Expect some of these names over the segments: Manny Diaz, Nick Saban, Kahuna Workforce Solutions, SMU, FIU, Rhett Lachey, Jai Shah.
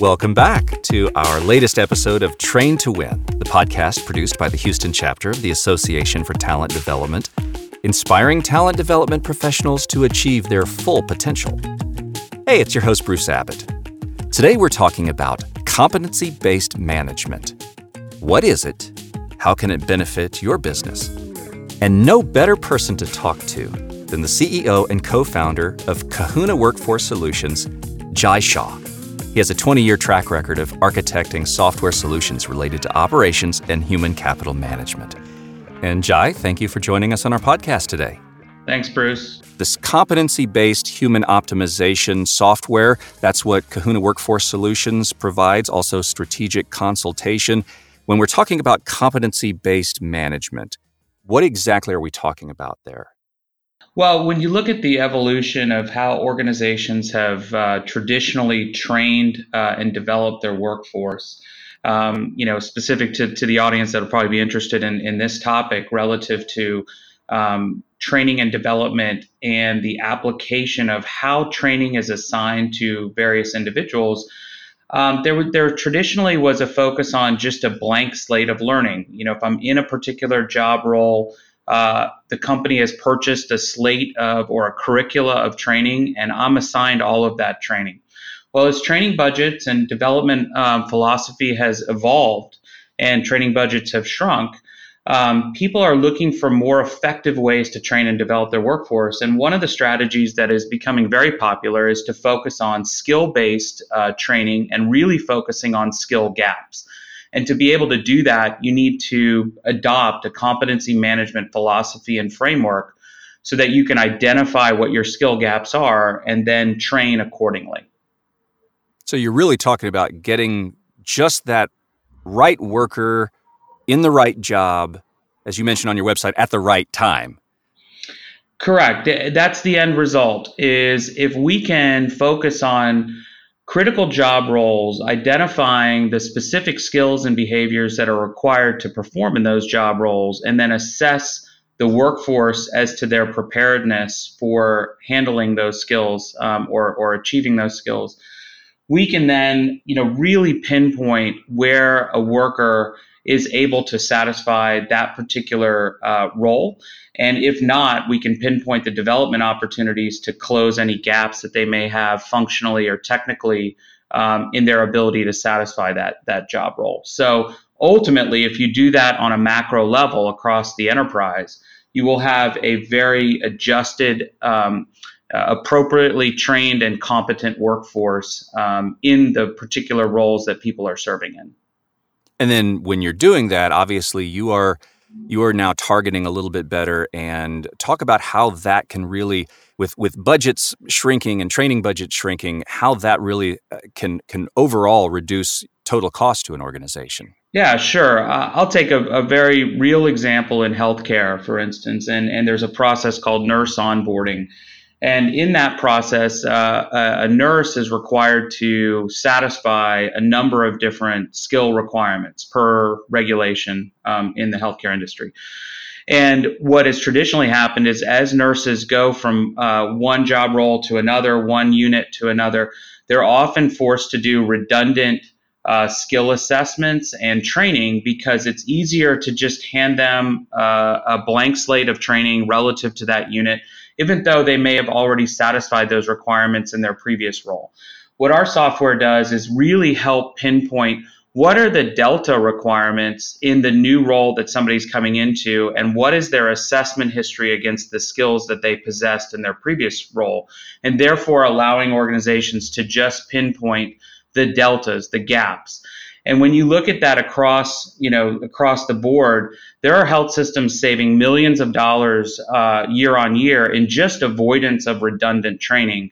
Welcome back to our latest episode of Train to Win, the podcast produced by the Houston chapter of the Association for Talent Development, inspiring talent development professionals to achieve their full potential. Hey, it's your host, Bruce Abbott. Today, we're talking about competency-based management. What is it? How can it benefit your business? And no better person to talk to than the CEO and co-founder of Kahuna Workforce Solutions, Jai Shah. He has a 20-year track record of architecting software solutions related to operations and human capital management. And Jai, thank you for joining us on our podcast today. Thanks, Bruce. This competency-based human optimization software, that's what Kahuna Workforce Solutions provides, also strategic consultation. When we're talking about competency-based management, what exactly are we talking about there? Well, when you look at the evolution of how organizations have traditionally trained and developed their workforce, specific to the audience that will probably be interested in this topic relative to training and development and the application of how training is assigned to various individuals, there traditionally was a focus on just a blank slate of learning. You know, if I'm in a particular job role, the company has purchased a slate of or a curricula of training, and I'm assigned all of that training. Well, as training budgets and development philosophy has evolved and training budgets have shrunk, people are looking for more effective ways to train and develop their workforce. And one of the strategies that is becoming very popular is to focus on skill-based training and really focusing on skill gaps. And to be able to do that, you need to adopt a competency management philosophy and framework so that you can identify what your skill gaps are and then train accordingly. So you're really talking about getting just that right worker in the right job, as you mentioned on your website, at the right time. Correct. That's the end result, is if we can focus on critical job roles, identifying the specific skills and behaviors that are required to perform in those job roles, and then assess the workforce as to their preparedness for handling those skills or achieving those skills, we can then, really pinpoint where a worker is able to satisfy that particular role. And if not, we can pinpoint the development opportunities to close any gaps that they may have functionally or technically in their ability to satisfy that job role. So ultimately, if you do that on a macro level across the enterprise, you will have a very adjusted, appropriately trained and competent workforce in the particular roles that people are serving in. And then when you're doing that, obviously you are now targeting a little bit better, and talk about how that can really, with budgets shrinking and training budgets shrinking, how that really can overall reduce total cost to an organization. Yeah, sure. I'll take a very real example in healthcare, for instance, and there's a process called nurse onboarding. And in that process, a nurse is required to satisfy a number of different skill requirements per regulation in the healthcare industry. And what has traditionally happened is as nurses go from one job role to another, one unit to another, they're often forced to do redundant skill assessments and training because it's easier to just hand them a blank slate of training relative to that unit, even though they may have already satisfied those requirements in their previous role. What our software does is really help pinpoint what are the delta requirements in the new role that somebody's coming into, and what is their assessment history against the skills that they possessed in their previous role, and therefore allowing organizations to just pinpoint the deltas, the gaps. And when you look at that across the board, there are health systems saving millions of dollars year on year in just avoidance of redundant training.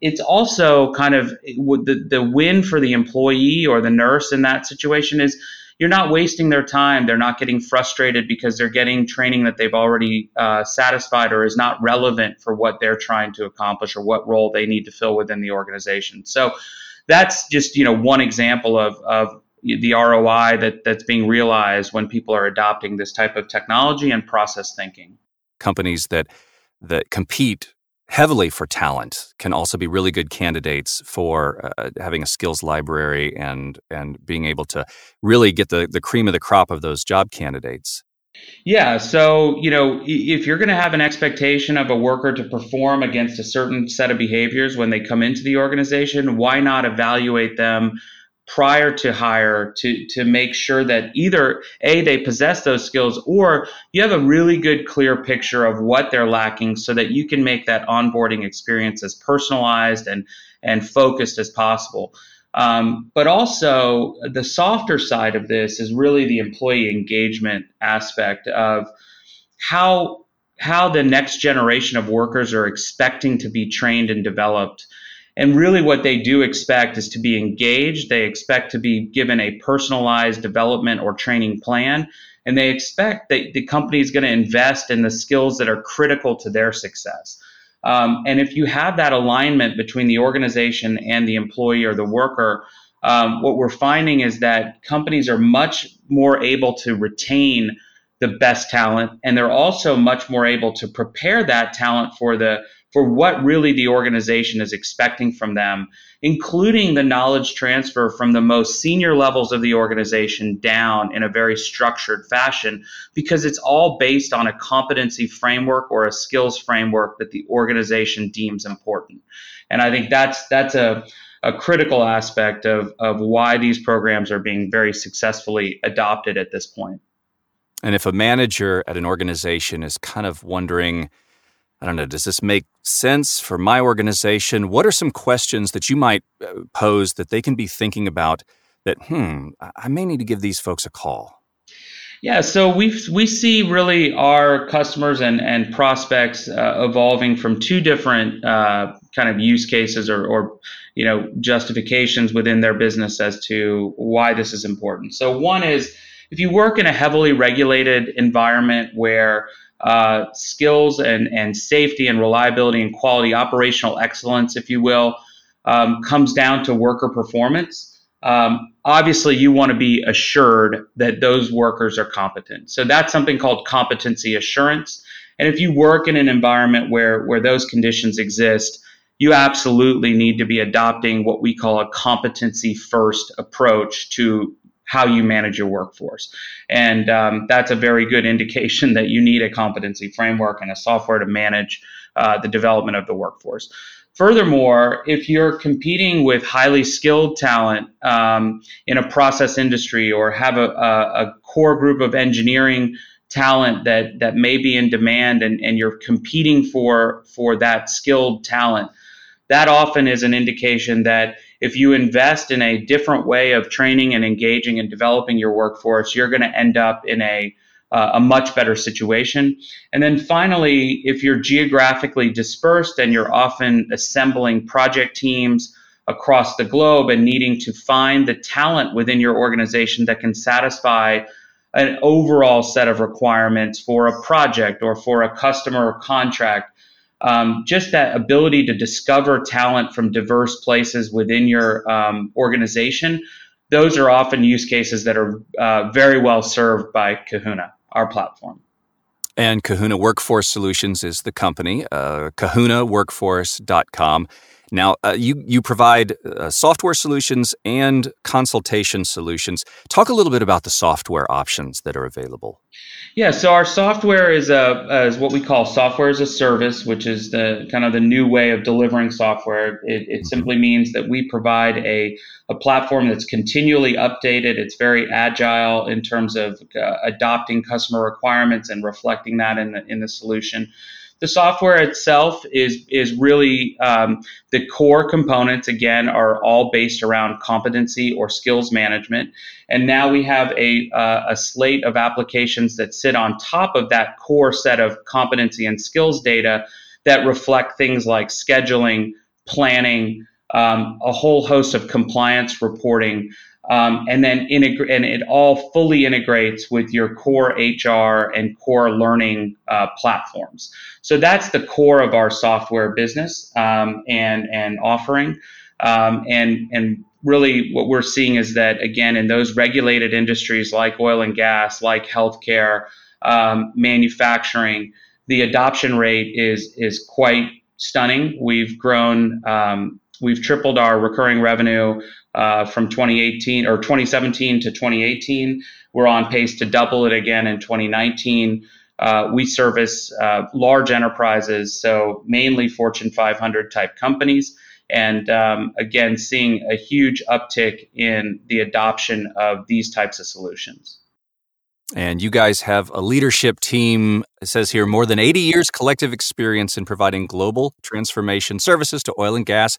It's also kind of the win for the employee or the nurse in that situation is you're not wasting their time. They're not getting frustrated because they're getting training that they've already satisfied or is not relevant for what they're trying to accomplish or what role they need to fill within the organization. So that's just, one example of the ROI that's being realized when people are adopting this type of technology and process thinking. Companies that compete heavily for talent can also be really good candidates for having a skills library and being able to really get the cream of the crop of those job candidates. Yeah. So, you know, if you're going to have an expectation of a worker to perform against a certain set of behaviors when they come into the organization, why not evaluate them prior to hire to make sure that either A, they possess those skills, or you have a really good, clear picture of what they're lacking so that you can make that onboarding experience as personalized and focused as possible. But also the softer side of this is really the employee engagement aspect of how the next generation of workers are expecting to be trained and developed. And really what they do expect is to be engaged. They expect to be given a personalized development or training plan. And they expect that the company is going to invest in the skills that are critical to their success. And if you have that alignment between the organization and the employee or the worker, what we're finding is that companies are much more able to retain the best talent. And they're also much more able to prepare that talent for what really the organization is expecting from them, including the knowledge transfer from the most senior levels of the organization down in a very structured fashion, because it's all based on a competency framework or a skills framework that the organization deems important. And I think that's a critical aspect of why these programs are being very successfully adopted at this point. And if a manager at an organization is kind of wondering, I don't know, does this make sense for my organization? What are some questions that you might pose that they can be thinking about that, I may need to give these folks a call? Yeah, so we see really our customers and prospects evolving from two different kind of use cases or justifications within their business as to why this is important. So one is, if you work in a heavily regulated environment where skills and safety and reliability and quality, operational excellence, if you will, comes down to worker performance. Obviously, you want to be assured that those workers are competent. So that's something called competency assurance. And if you work in an environment where those conditions exist, you absolutely need to be adopting what we call a competency-first approach to how you manage your workforce. And that's a very good indication that you need a competency framework and a software to manage the development of the workforce. Furthermore, if you're competing with highly skilled talent in a process industry, or have a core group of engineering talent that may be in demand and you're competing for that skilled talent, that often is an indication that if you invest in a different way of training and engaging and developing your workforce, you're going to end up in a much better situation. And then finally, if you're geographically dispersed and you're often assembling project teams across the globe and needing to find the talent within your organization that can satisfy an overall set of requirements for a project or for a customer or contract, just that ability to discover talent from diverse places within your organization, those are often use cases that are very well served by Kahuna, our platform. And Kahuna Workforce Solutions is the company, kahunaworkforce.com. Now, you provide software solutions and consultation solutions. Talk a little bit about the software options that are available. Yeah, so our software is what we call software as a service, which is the kind of the new way of delivering software. It simply means that we provide a platform that's continually updated. It's very agile in terms of adopting customer requirements and reflecting that in the solution. The software itself is really the core components, again, are all based around competency or skills management. And now we have a slate of applications that sit on top of that core set of competency and skills data that reflect things like scheduling, planning, a whole host of compliance reporting, and it all fully integrates with your core HR and core learning platforms. So that's the core of our software business and offering. And really what we're seeing is that, again, in those regulated industries like oil and gas, like healthcare, manufacturing, the adoption rate is quite stunning. We've grown, we've tripled our recurring revenue from 2017 to 2018. We're on pace to double it again in 2019. We service large enterprises, so mainly Fortune 500 type companies. And again, seeing a huge uptick in the adoption of these types of solutions. And you guys have a leadership team, it says here, more than 80 years collective experience in providing global transformation services to oil and gas,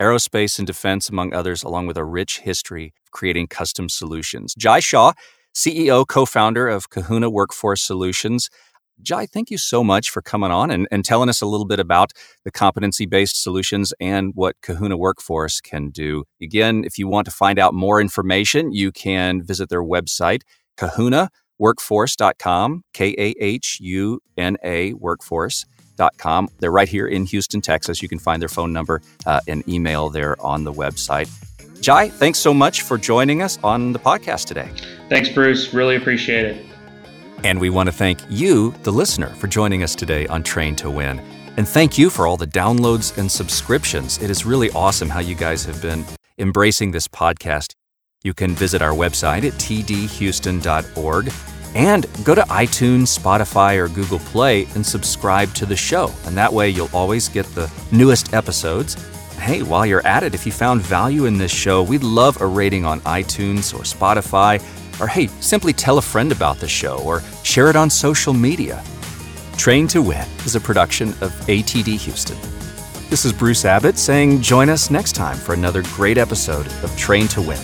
aerospace and defense, among others, along with a rich history of creating custom solutions. Jai Shah, CEO, co-founder of Kahuna Workforce Solutions. Jai, thank you so much for coming on and telling us a little bit about the competency-based solutions and what Kahuna Workforce can do. Again, if you want to find out more information, you can visit their website, kahunaworkforce.com, Kahuna, workforce.com. They're right here in Houston, Texas. You can find their phone number and email there on the website. Jai, thanks so much for joining us on the podcast today. Thanks, Bruce. Really appreciate it. And we want to thank you, the listener, for joining us today on Train to Win. And thank you for all the downloads and subscriptions. It is really awesome how you guys have been embracing this podcast. You can visit our website at tdhouston.org and go to iTunes, Spotify, or Google Play and subscribe to the show. And that way you'll always get the newest episodes. Hey, while you're at it, if you found value in this show, we'd love a rating on iTunes or Spotify. Or hey, simply tell a friend about the show or share it on social media. Train to Win is a production of ATD Houston. This is Bruce Abbott saying join us next time for another great episode of Train to Win.